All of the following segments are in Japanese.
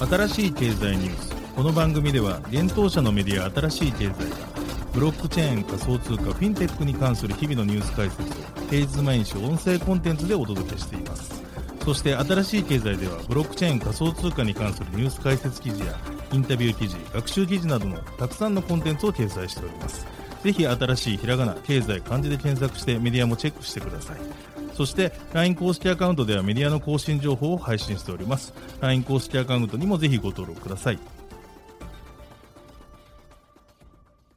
新しい経済ニュース。この番組では現当社のメディア新しい経済がブロックチェーン、仮想通貨、フィンテックに関する日々のニュース解説を平日毎日音声コンテンツでお届けしています。そして新しい経済ではブロックチェーン、仮想通貨に関するニュース解説記事やインタビュー記事、学習記事などのたくさんのコンテンツを掲載しております。ぜひ新しいひらがな、経済、漢字で検索してメディアもチェックしてください。そして LINE 公式アカウントではメディアの更新情報を配信しております。 LINE 公式アカウントにもぜひご登録ください。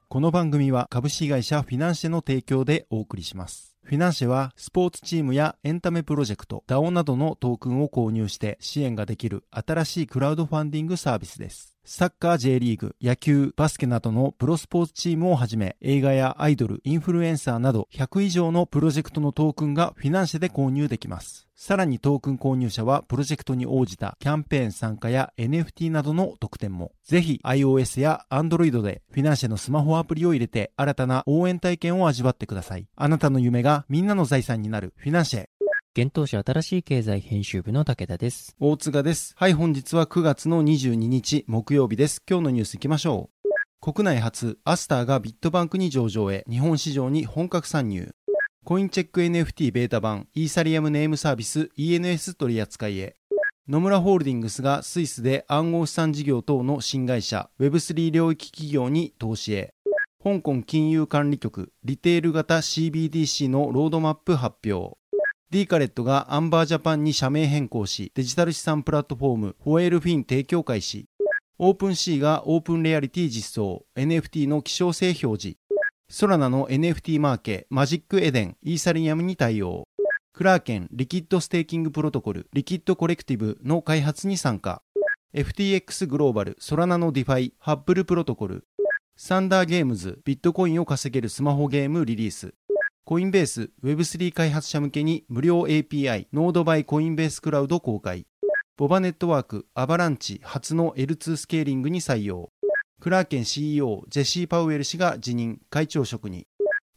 この番組は株式会社フィナンシェの提供でお送りします。フィナンシェはスポーツチームやエンタメプロジェクト、DAO などのトークンを購入して支援ができる新しいクラウドファンディングサービスです。サッカー、J リーグ、野球、バスケなどのプロスポーツチームをはじめ、映画やアイドル、インフルエンサーなど100以上のプロジェクトのトークンがフィナンシェで購入できます。さらにトークン購入者はプロジェクトに応じたキャンペーン参加や NFT などの特典も。ぜひ iOS や Android でフィナンシェのスマホアプリを入れて新たな応援体験を味わってください。あなたの夢がみんなの財産になるフィナンシェ。現当社新しい経済編集部の武田です。大塚です。はい、本日は9月の22日木曜日です。今日のニュースいきましょう。国内初、アスターがビットバンクに上場へ、日本市場に本格参入。コインチェック NFT ベータ版、イーサリアムネームサービス ENS 取り扱いへ。野村ホールディングスがスイスで暗号資産事業等の新会社 Web3 領域企業に投資へ。香港金融管理局、リテール型 CBDC のロードマップ発表。D カレットがアンバージャパンに社名変更し、デジタル資産プラットフォームホエールフィン提供開始。 OpenSea がオープンレアリティ実装、 NFT の希少性表示。ソラナの NFT マーケ、マジックエデン、イーサリアムに対応。クラーケン、リキッドステーキングプロトコル、リキッドコレクティブの開発に参加。 FTX グローバル、ソラナのディファイ、Hubble プロトコル。サンダーゲームズ、ビットコインを稼げるスマホゲームリリース。コインベース Web3 開発者向けに無料 API ノードバイコインベースクラウド公開。ボバネットワーク、アバランチ初の L2 スケーリングに採用。クラーケン CEO ジェシー・パウエル氏が辞任、会長職に。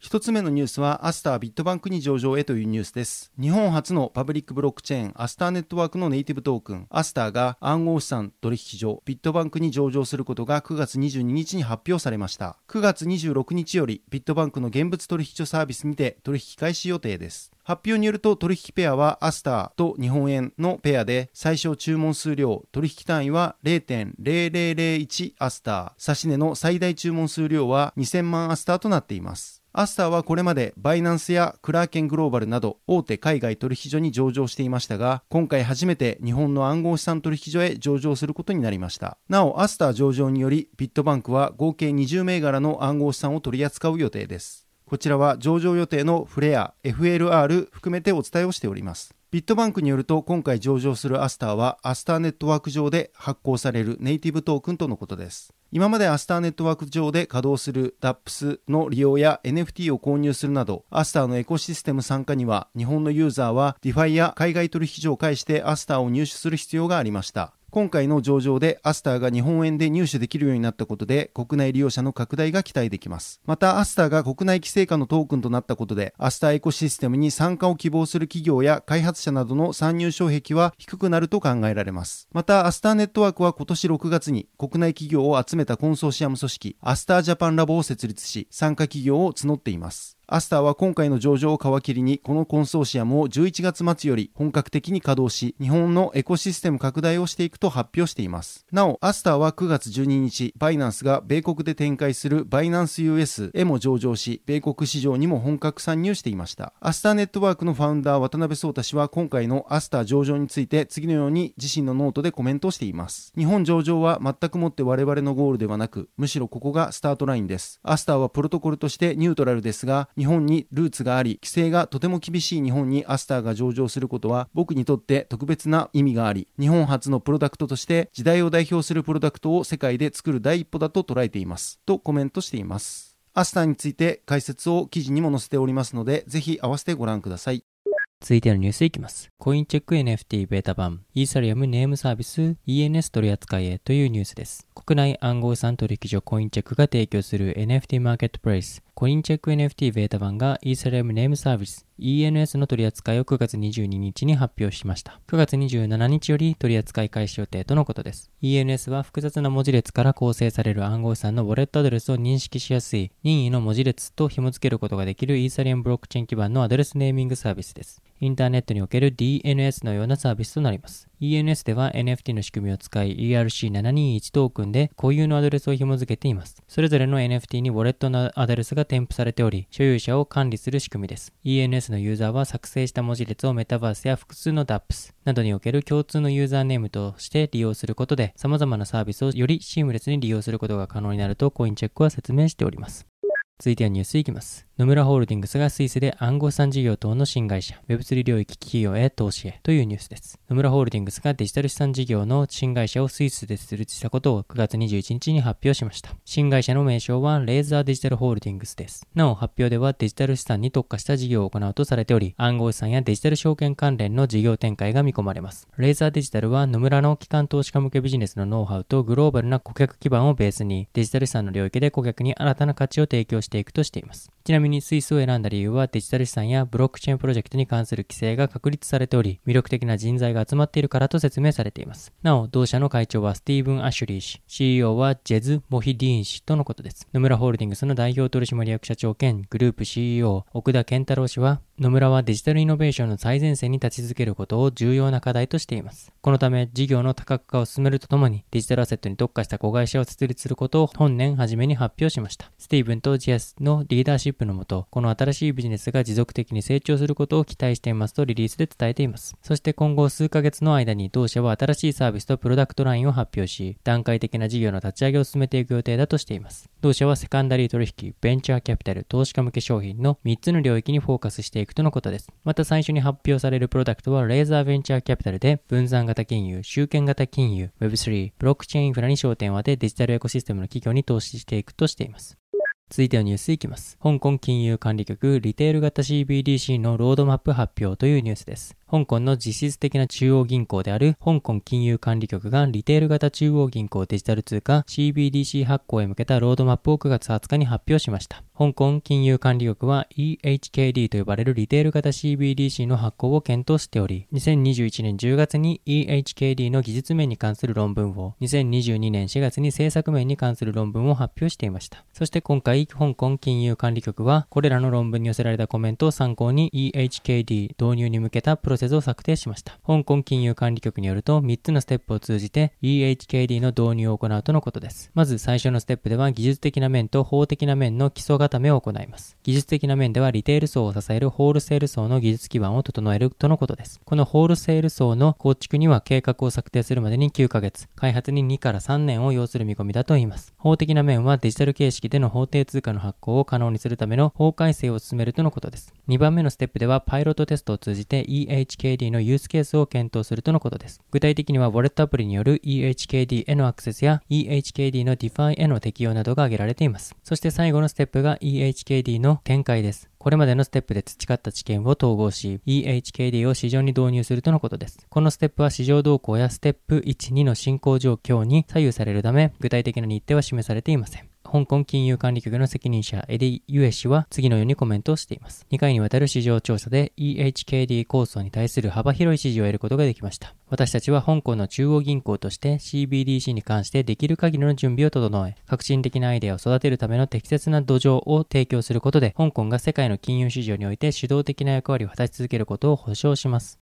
一つ目のニュースはアスタービットバンクに上場へというニュースです。日本初のパブリックブロックチェーン、アスターネットワークのネイティブトークン、アスターが暗号資産取引所ビットバンクに上場することが9月22日に発表されました。9月26日よりビットバンクの現物取引所サービスにて取引開始予定です。発表によると、取引ペアはアスターと日本円のペアで、最小注文数量、取引単位は 0.0001 アスター、指値の最大注文数量は2000万アスターとなっています。アスターはこれまでバイナンスやクラーケングローバルなど大手海外取引所に上場していましたが、今回初めて日本の暗号資産取引所へ上場することになりました。なお、アスター上場によりビットバンクは合計20銘柄の暗号資産を取り扱う予定です。こちらは上場予定のフレア、 FLR 含めてお伝えをしております。ビットバンクによると、今回上場するアスターはアスターネットワーク上で発行されるネイティブトークンとのことです。今までアスターネットワーク上で稼働する DApps の利用や NFT を購入するなど、アスターのエコシステム参加には日本のユーザーは DeFi や海外取引所を介してアスターを入手する必要がありました。今回の上場でアスターが日本円で入手できるようになったことで、国内利用者の拡大が期待できます。また、アスターが国内規制下のトークンとなったことで、アスターエコシステムに参加を希望する企業や開発者などの参入障壁は低くなると考えられます。また、アスターネットワークは今年6月に国内企業を集めたコンソーシアム組織、アスタージャパンラボを設立し、参加企業を募っています。アスターは今回の上場を皮切りに、このコンソーシアムを11月末より本格的に稼働し、日本のエコシステム拡大をしていくと発表しています。なお、アスターは9月12日、バイナンスが米国で展開するバイナンス US へも上場し、米国市場にも本格参入していました。アスターネットワークのファウンダー、渡辺聡太氏は今回のアスター上場について次のように自身のノートでコメントしています。日本上場は全くもって我々のゴールではなく、むしろここがスタートラインです。アスターはプロトコルとしてニュートラルですが、日本にルーツがあり、規制がとても厳しい日本にアスターが上場することは僕にとって特別な意味があり、日本初のプロダクトとして時代を代表するプロダクトを世界で作る第一歩だと捉えていますとコメントしています。アスターについて解説を記事にも載せておりますので、ぜひ合わせてご覧ください。続いてのニュースいきます。コインチェック NFT ベータ版、イーサリアムネームサービス ENS 取り扱いへというニュースです。国内暗号資産取引所コインチェックが提供する NFT マーケットプレイスコインチェック NFT ベータ版が Ethereum Name Service ENS の取り扱いを9月22日に発表しました。9月27日より取り扱い開始予定とのことです。ENS は複雑な文字列から構成される暗号資産のウォレットアドレスを認識しやすい任意の文字列と紐付けることができるイーサリアムブロックチェーン基盤のアドレスネーミングサービスです。インターネットにおける DNS のようなサービスとなります。ENS では NFT の仕組みを使い ERC721 トークンで固有のアドレスを紐付けています。それぞれの NFT にウォレットのアドレスが添付されており、所有者を管理する仕組みです。ENSのユーザーは作成した文字列をメタバースや複数の DApps などにおける共通のユーザーネームとして利用することで、様々なサービスをよりシームレスに利用することが可能になるとコインチェックは説明しております。続いてはニュースいきます。野村ホールディングスがスイスで暗号資産事業等の新会社 Web3 領域企業へ投資へというニュースです。野村ホールディングスがデジタル資産事業の新会社をスイスで設立したことを9月21日に発表しました。新会社の名称はレーザーデジタルホールディングスです。なお発表ではデジタル資産に特化した事業を行うとされており、暗号資産やデジタル証券関連の事業展開が見込まれます。レーザーデジタルは野村の機関投資家向けビジネスのノウハウとグローバルな顧客基盤をベースにデジタル資産の領域で顧客に新たな価値を提供していくとしています。ちなみにスイスを選んだ理由はデジタル資産やブロックチェーンプロジェクトに関する規制が確立されており、魅力的な人材が集まっているからと説明されています。なお同社の会長はスティーブン・アシュリー氏、 CEO はジェズ・モヒディーン氏とのことです。野村ホールディングスの代表取締役社長兼グループ CEO 奥田健太郎氏は、野村はデジタルイノベーションの最前線に立ち続けることを重要な課題としています。このため事業の多角化を進めるとともにデジタルアセットに特化した子会社を設立することを本年初めに発表しました。スティーブンとジェスのリーダーシップのもと、この新しいビジネスが持続的に成長することを期待していますとリリースで伝えています。そして今後数ヶ月の間に同社は新しいサービスとプロダクトラインを発表し、段階的な事業の立ち上げを進めていく予定だとしています。同社はセカンダリー取引、ベンチャーキャピタル、投資家向け商品の3つの領域にフォーカスしていくとのことです。また最初に発表されるプロダクトはレーザーベンチャーキャピタルで、分散型金融、集権型金融、 Web3、 ブロックチェーンインフラに焦点を当てデジタルエコシステムの企業に投資していくとしています。続いてはニュースいきます。香港金融管理局リテール型 CBDC のロードマップ発表というニュースです。香港の実質的な中央銀行である香港金融管理局がリテール型中央銀行デジタル通貨 CBDC 発行へ向けたロードマップを9月20日に発表しました。香港金融管理局は EHKD と呼ばれるリテール型 CBDC の発行を検討しており、2021年10月に EHKD の技術面に関する論文を、2022年4月に政策面に関する論文を発表していました。そして今回香港金融管理局はこれらの論文に寄せられたコメントを参考に EHKD 導入に向けたプロセスを策定しました。香港金融管理局によると3つのステップを通じて EHKD の導入を行うとのことです。まず最初のステップでは技術的な面と法的な面の基礎固めを行います。技術的な面ではリテール層を支えるホールセール層の技術基盤を整えるとのことです。このホールセール層の構築には計画を策定するまでに9ヶ月、開発に2から3年を要する見込みだといいます。法的な面はデジタル形式での法定通貨の発行を可能にするための法改正を進めるとのことです。2番目のステップではパイロットテストを通じて EHKD のユースケースを検討するとのことです。具体的にはウォレットアプリによる EHKD へのアクセスや EHKD の DeFi への適用などが挙げられています。そして最後のステップが EHKD の展開です。これまでのステップで培った知見を統合し EHKD を市場に導入するとのことです。このステップは市場動向やステップ 1,2 の進行状況に左右されるため、具体的な日程は示されていません。香港金融管理局の責任者エディ・ユエ氏は次のようにコメントをしています。2回にわたる市場調査で EHKD 構想に対する幅広い支持を得ることができました。私たちは香港の中央銀行として CBDC に関してできる限りの準備を整え、革新的なアイデアを育てるための適切な土壌を提供することで、香港が世界の金融市場において主導的な役割を果たし続けることを保証します。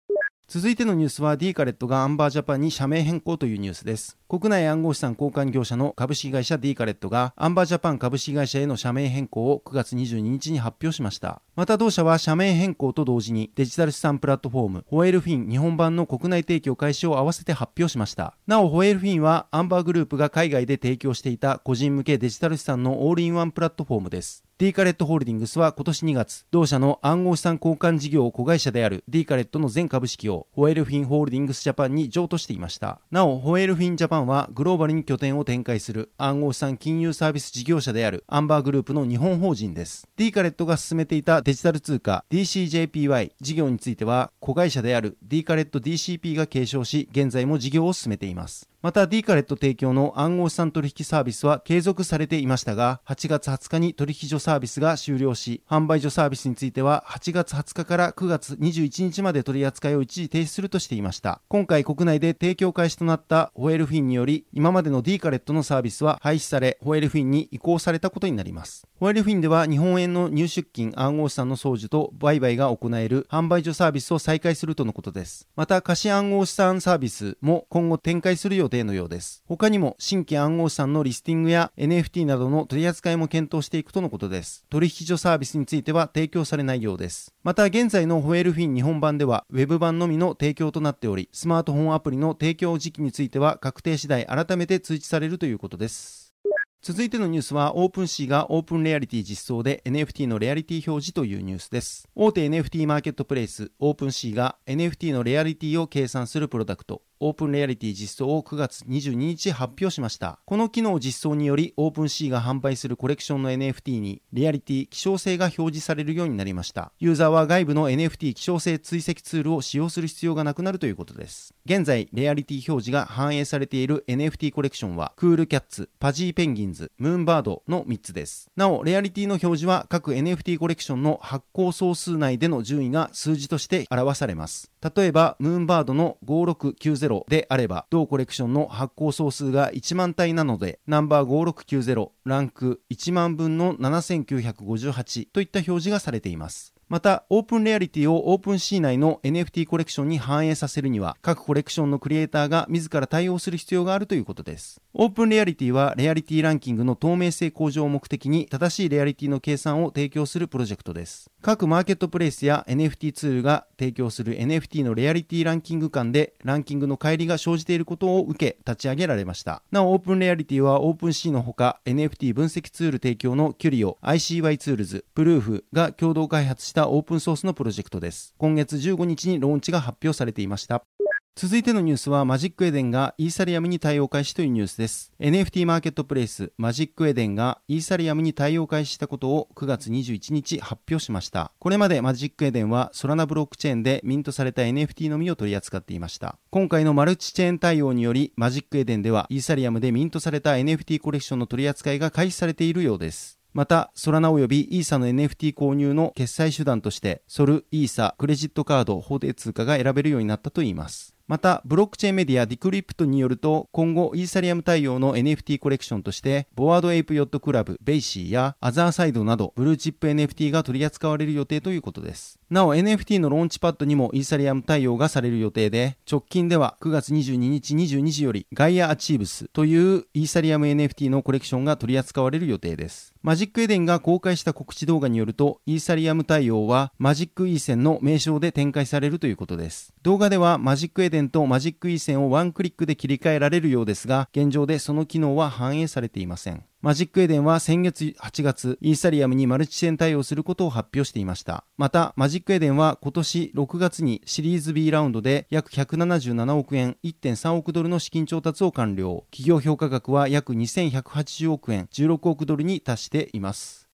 続いてのニュースは D カレットがアンバージャパンに社名変更というニュースです。国内暗号資産交換業者の株式会社 D カレットがアンバージャパン株式会社への社名変更を9月22日に発表しました。また同社は社名変更と同時にデジタル資産プラットフォームホエールフィン日本版の国内提供開始を合わせて発表しました。なおホエールフィンはアンバーグループが海外で提供していた個人向けデジタル資産のオールインワンプラットフォームです。 D カレットホールディングスは今年2月、同社の暗号資産交換事業子会社である D カレットの全株式をホエールフィンホールディングスジャパンに譲渡していました。なおホエールフィンジャパンはグローバルに拠点を展開する暗号資産金融サービス事業者であるアンバーグループの日本法人です。 D カレットが進めていたデジタル通貨 DCJPY 事業については子会社である D カレット DCP が継承し、現在も事業を進めています。また D カレット提供の暗号資産取引サービスは継続されていましたが、8月20日に取引所サービスが終了し、販売所サービスについては8月20日から9月21日まで取り扱いを一時停止するとしていました。今回国内で提供開始となったホエルフィンにより、今までの D カレットのサービスは廃止され、ホエルフィンに移行されたことになります。ホエルフィンでは日本円の入出金、暗号資産の送受と売買が行える販売所サービスを再開するとのことです。また貸し暗号資産サービスも今後展開するようのようです。他にも新規暗号資産のリスティングや NFT などの取り扱いも検討していくとのことです。取引所サービスについては提供されないようです。また現在のホエルフィン日本版では Web 版のみの提供となっており、スマートフォンアプリの提供時期については確定次第改めて通知されるということです。続いてのニュースは、OpenSea がオープンレアリティ実装で NFT のレアリティ表示というニュースです。大手 NFT マーケットプレイス OpenSea が NFT のレアリティを計算するプロダクトオープンレアリティ実装を9月22日発表しました。この機能実装により、OpenSea が販売するコレクションの NFT にレアリティ希少性が表示されるようになりました。ユーザーは外部の NFT 希少性追跡ツールを使用する必要がなくなるということです。現在レアリティ表示が反映されている NFT コレクションはクールキャッツ、パジーペンギン、ムーンバードの3つです。なおレアリティの表示は各 NFT コレクションの発行総数内での順位が数字として表されます。例えばムーンバードの5690であれば、同コレクションの発行総数が1万体なのでナンバー5690、ランク1万分の7958といった表示がされています。またオープンレアリティをオープンシー内の NFT コレクションに反映させるには、各コレクションのクリエイターが自ら対応する必要があるということです。オープンレアリティはレアリティランキングの透明性向上を目的に、正しいレアリティの計算を提供するプロジェクトです。各マーケットプレイスや NFT ツールが提供する NFT のレアリティランキング間でランキングの乖離が生じていることを受け立ち上げられました。なおオープンレアリティはオープンシーのほか NFT 分析ツール提供のキュリオ、 ICY ツールズ、Proof が共同開発したオープンソースのプロジェクトです。今月15日にローンチが発表されていました。続いてのニュースは、マジックエデンがイーサリアムに対応開始というニュースです。 NFT マーケットプレイスマジックエデンがイーサリアムに対応開始したことを9月21日発表しました。これまでマジックエデンはソラナブロックチェーンでミントされた NFT のみを取り扱っていました。今回のマルチチェーン対応により、マジックエデンではイーサリアムでミントされた NFT コレクションの取り扱いが開始されているようです。またソラナおよびイーサの NFT 購入の決済手段としてソル、イーサ、クレジットカード、法定通貨が選べるようになったといいます。またブロックチェーンメディアディクリプトによると、今後イーサリアム対応の NFT コレクションとしてボワードエイプヨットクラブ、ベイシーやアザーサイドなどブルーチップ NFT が取り扱われる予定ということです。なお NFT のローンチパッドにもイーサリアム対応がされる予定で、直近では9月22日22時よりガイアアチーブスというイーサリアム NFT のコレクションが取り扱われる予定です。マジックエデンが公開した告知動画によると、イーサリアム対応はマジックイーセンの名称で展開されるということです。動画ではマジックエデンとマジックイーセンをワンクリックで切り替えられるようですが、現状でその機能は反映されていません。マジックエデンは先月8月、イーサリアムにマルチチェーン対応することを発表していました。またマジックエデンは今年6月にシリーズ B ラウンドで約177億円、 1.3 億ドルの資金調達を完了。企業評価額は約2180億円、16億ドルに達しています。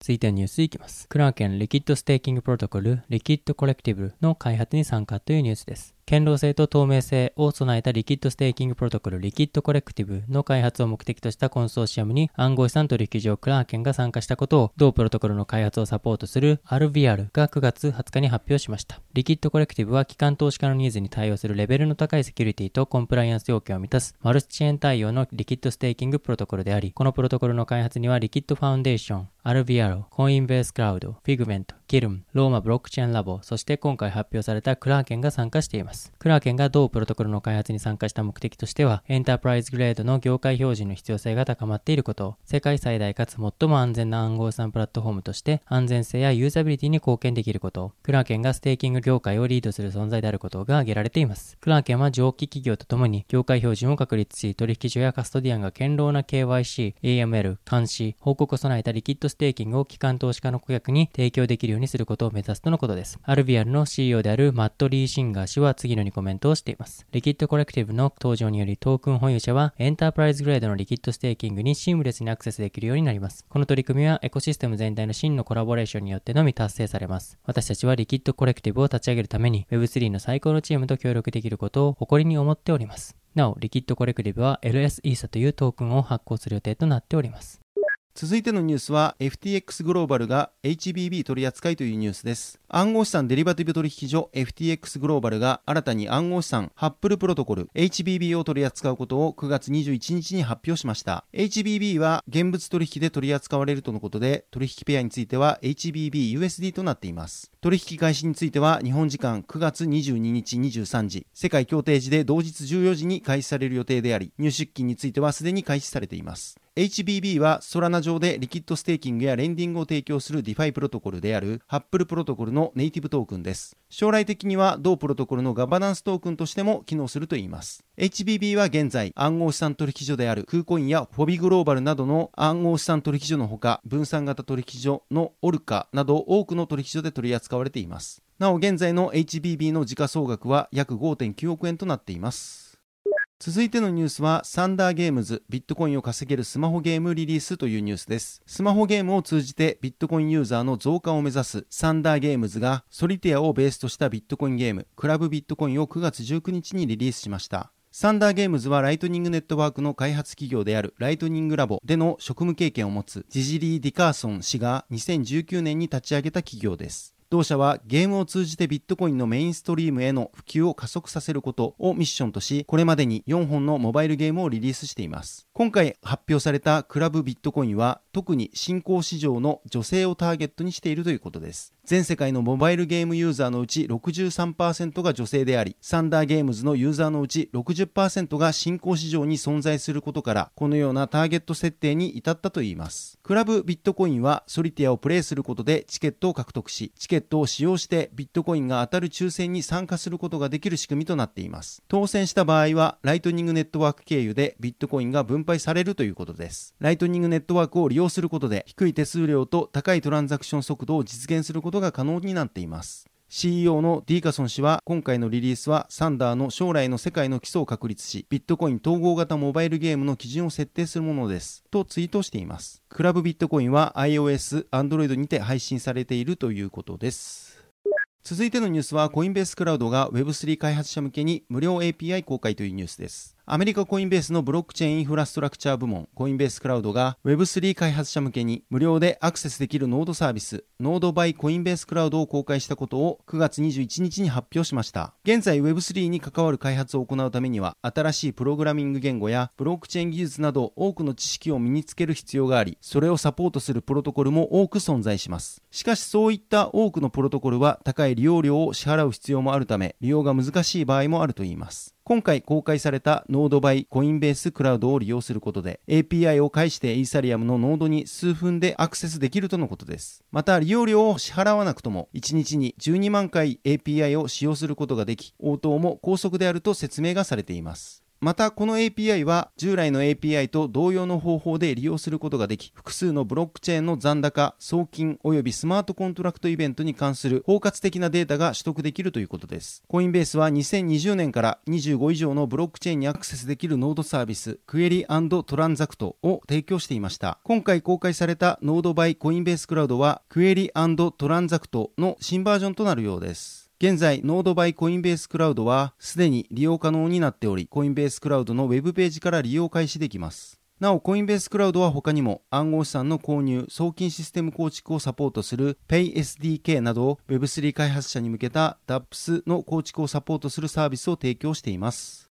続いてニュースいきます。クラーケンリキッドステーキングプロトコルリキッドコレクティブの開発に参加というニュースです。堅牢性と透明性を備えたリキッドステーキングプロトコルリキッドコレクティブの開発を目的としたコンソーシアムに暗号資産取引所クラーケンが参加したことを、同プロトコルの開発をサポートする RVR が9月20日に発表しました。リキッドコレクティブは機関投資家のニーズに対応するレベルの高いセキュリティとコンプライアンス要件を満たすマルチチェーン対応のリキッドステーキングプロトコルであり、このプロトコルの開発にはリキッドファウンデーション、RVR、コインベースクラウド、フィグメント、キルム、ローマブロックチェーンラボ、そして今回発表されたクラーケンが参加しています。クラーケンが同プロトコルの開発に参加した目的としては、エンタープライズグレードの業界標準の必要性が高まっていることを、世界最大かつ最も安全な暗号資産プラットフォームとして安全性やユーザビリティに貢献できることを、クラーケンがステーキング業界をリードする存在であることが挙げられています。クラーケンは上記企業とともに業界標準を確立し、取引所やカストディアンが堅牢な KYC、AML、監視、報告を備えたリキッドステーキングを機関投資家の顧客に提供できるようにすることを目指すとのことです。RVR の CEO であるマット・リー・シンガー氏は次のようにコメントをしています。リキッドコレクティブの登場により、トークン保有者はエンタープライズグレードのリキッドステーキングにシームレスにアクセスできるようになります。この取り組みはエコシステム全体の真のコラボレーションによってのみ達成されます。私たちはリキッドコレクティブを立ち上げるために Web3 の最高のチームと協力できることを誇りに思っております。なお、リキッドコレクティブは LS イーサというトークンを発行する予定となっております。続いてのニュースは FTX グローバルが HBB 取り扱いというニュースです。暗号資産デリバティブ取引所 FTX グローバルが新たに暗号資産 Hubble プロトコル HBB を取り扱うことを9月21日に発表しました。 HBB は現物取引で取り扱われるとのことで、取引ペアについては HBBUSD となっています。取引開始については日本時間9月22日23時世界協定時で同日14時に開始される予定であり、入出金についてはすでに開始されています。HBB はソラナ上でリキッドステーキングやレンディングを提供するディファイプロトコルであるハッブルプロトコルのネイティブトークンです。将来的には同プロトコルのガバナンストークンとしても機能するといいます。 HBB は現在暗号資産取引所であるクーコインやフォビグローバルなどの暗号資産取引所のほか、分散型取引所のオルカなど多くの取引所で取り扱われています。なお、現在の HBB の時価総額は約 5.9 億円となっています。続いてのニュースはサンダーゲームズビットコインを稼げるスマホゲームリリースというニュースです。スマホゲームを通じてビットコインユーザーの増加を目指すサンダーゲームズがソリティアをベースとしたビットコインゲームクラブビットコインを9月19日にリリースしました。サンダーゲームズはライトニングネットワークの開発企業であるライトニングラボでの職務経験を持つジジリー・ディカーソン氏が2019年に立ち上げた企業です。同社はゲームを通じてビットコインのメインストリームへの普及を加速させることをミッションとし、これまでに4本のモバイルゲームをリリースしています。今回発表されたクラブビットコインは特に新興市場の女性をターゲットにしているということです。全世界のモバイルゲームユーザーのうち 63% が女性であり、サンダーゲームズのユーザーのうち 60% が新興市場に存在することから、このようなターゲット設定に至ったといいます。クラブビットコインはソリティアをプレイすることでチケットを獲得し、チケットを使用してビットコインが当たる抽選に参加することができる仕組みとなっています。当選した場合はライトニングネットワーク経由でビットコインが分配されるということです。ライトニングネットワークを利用することで低い手数料と高いトランザクション速度を実現することが可能になっています。 CEO のディーカソン氏は、今回のリリースはサンダーの将来の世界の基礎を確立し、ビットコイン統合型モバイルゲームの基準を設定するものですとツイートしています。クラブビットコインは iOS、Android にて配信されているということです。続いてのニュースはコインベースクラウドが Web3 開発者向けに無料 API 公開というニュースです。アメリカコインベースのブロックチェーンインフラストラクチャー部門コインベースクラウドが Web3 開発者向けに無料でアクセスできるノードサービスノードバイコインベースクラウドを公開したことを9月21日に発表しました。現在 Web3 に関わる開発を行うためには新しいプログラミング言語やブロックチェーン技術など多くの知識を身につける必要があり、それをサポートするプロトコルも多く存在します。しかしそういった多くのプロトコルは高い利用料を支払う必要もあるため、利用が難しい場合もあるといいます。今回公開されたノードバイコインベースクラウドを利用することで API を介してイーサリアムのノードに数分でアクセスできるとのことです。また利用料を支払わなくとも1日に12万回 API を使用することができ、応答も高速であると説明がされています。またこの API は従来の API と同様の方法で利用することができ、複数のブロックチェーンの残高、送金およびスマートコントラクトイベントに関する包括的なデータが取得できるということです。コインベースは2020年から25以上のブロックチェーンにアクセスできるノードサービスクエリ&トランザクトを提供していました。今回公開されたノードバイコインベースクラウドはクエリ&トランザクトの新バージョンとなるようです。現在ノードバイコインベースクラウドはすでに利用可能になっており、コインベースクラウドのウェブページから利用開始できます。なおコインベースクラウドは他にも暗号資産の購入送金システム構築をサポートする Pay SDK など Web3 開発者に向けた DApps の構築をサポートするサービスを提供しています。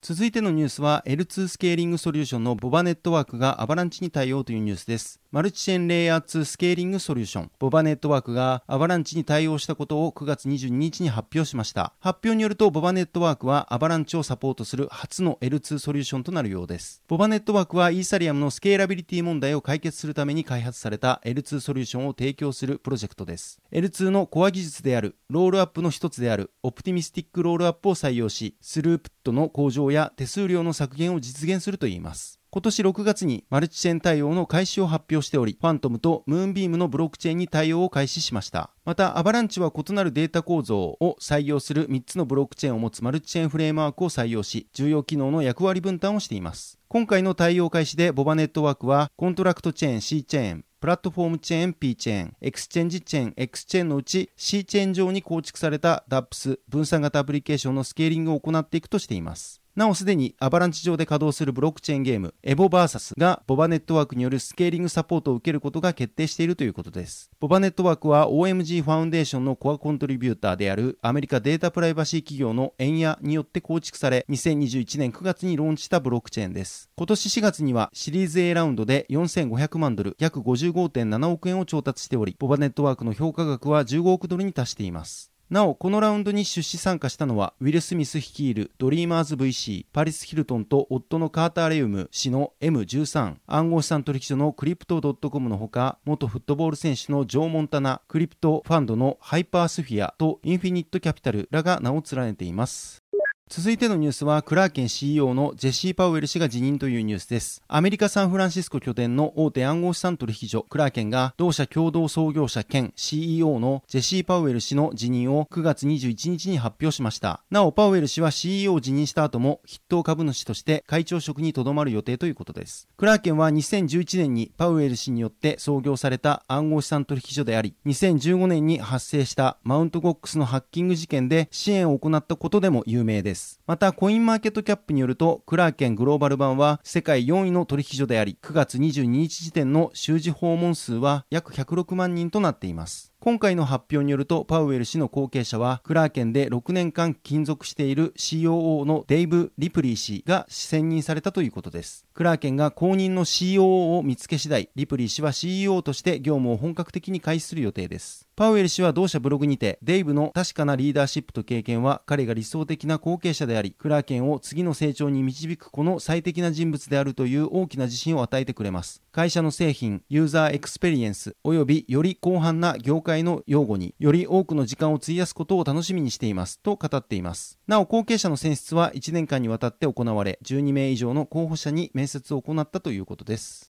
続いてのニュースは L2 スケーリングソリューションのボバネットワークがアバランチに対応というニュースです。マルチチェーンレイヤー2スケーリングソリューションボバネットワークがアバランチに対応したことを9月22日に発表しました。発表によるとボバネットワークはアバランチをサポートする初の L2 ソリューションとなるようです。ボバネットワークはイーサリアムのスケーラビリティ問題を解決するために開発された L2 ソリューションを提供するプロジェクトです。 L2 のコア技術であるロールアップの一つであるオプティミスティックロールアップを採用し、スループットの向上や手数料の削減を実現するといいます。今年6月にマルチチェーン対応の開始を発表しており、ファントムとムーンビームのブロックチェーンに対応を開始しました。またアバランチは異なるデータ構造を採用する3つのブロックチェーンを持つマルチチェーンフレームワークを採用し、重要機能の役割分担をしています。今回の対応開始でボバネットワークはコントラクトチェーン C チェーン、プラットフォームチェーン P チェーン、エクスチェンジチェーン X チェーンのうち C チェーン上に構築された DApps 分散型アプリケーションのスケーリングを行っていくとしています。なおすでにアバランチ上で稼働するブロックチェーンゲームエボ VS がボバネットワークによるスケーリングサポートを受けることが決定しているということです。ボバネットワークは OMG ファウンデーションのコアコントリビューターであるアメリカデータプライバシー企業のエンヤによって構築され、2021年9月にローンチしたブロックチェーンです。今年4月にはシリーズ A ラウンドで$45,000,000、約 55.7 億円を調達しており、ボバネットワークの評価額は$15億に達しています。なお、このラウンドに出資参加したのは、ウィル・スミス率いるドリーマーズ VC、パリス・ヒルトンと夫のカーター・レウム氏の M13、暗号資産取引所のクリプト .com のほか、元フットボール選手のジョー・モンタナ、クリプトファンドのハイパースフィアとインフィニットキャピタルらが名を連ねています。続いてのニュースは、クラーケン CEO のジェシー・パウエル氏が辞任というニュースです。アメリカ・サンフランシスコ拠点の大手暗号資産取引所クラーケンが、同社共同創業者兼 CEO のジェシー・パウエル氏の辞任を9月21日に発表しました。なお、パウエル氏は CEO を辞任した後も筆頭株主として会長職にとどまる予定ということです。クラーケンは2011年にパウエル氏によって創業された暗号資産取引所であり、2015年に発生したマウントゴックスのハッキング事件で支援を行ったことでも有名です。また、コインマーケットキャップによると、クラーケングローバル版は世界4位の取引所であり、9月22日時点の週次訪問数は約106万人となっています。今回の発表によると、パウエル氏の後継者はクラーケンで6年間勤続している COO のデイブ・リプリー氏が選任されたということです。クラーケンが後任の COO を見つけ次第、リプリー氏は CEO として業務を本格的に開始する予定です。パウエル氏は同社ブログにて、デイブの確かなリーダーシップと経験は彼が理想的な後継者であり、クラーケンを次の成長に導くこの最適な人物であるという大きな自信を与えてくれます。会社の製品、ユーザーエクスペリエンスおよびより広範な業界の用語により多くの時間を費やすことを楽しみにしていますと語っています。なお、後継者の選出は1年間にわたって行われ、12名以上の候補者に面接を行ったということです。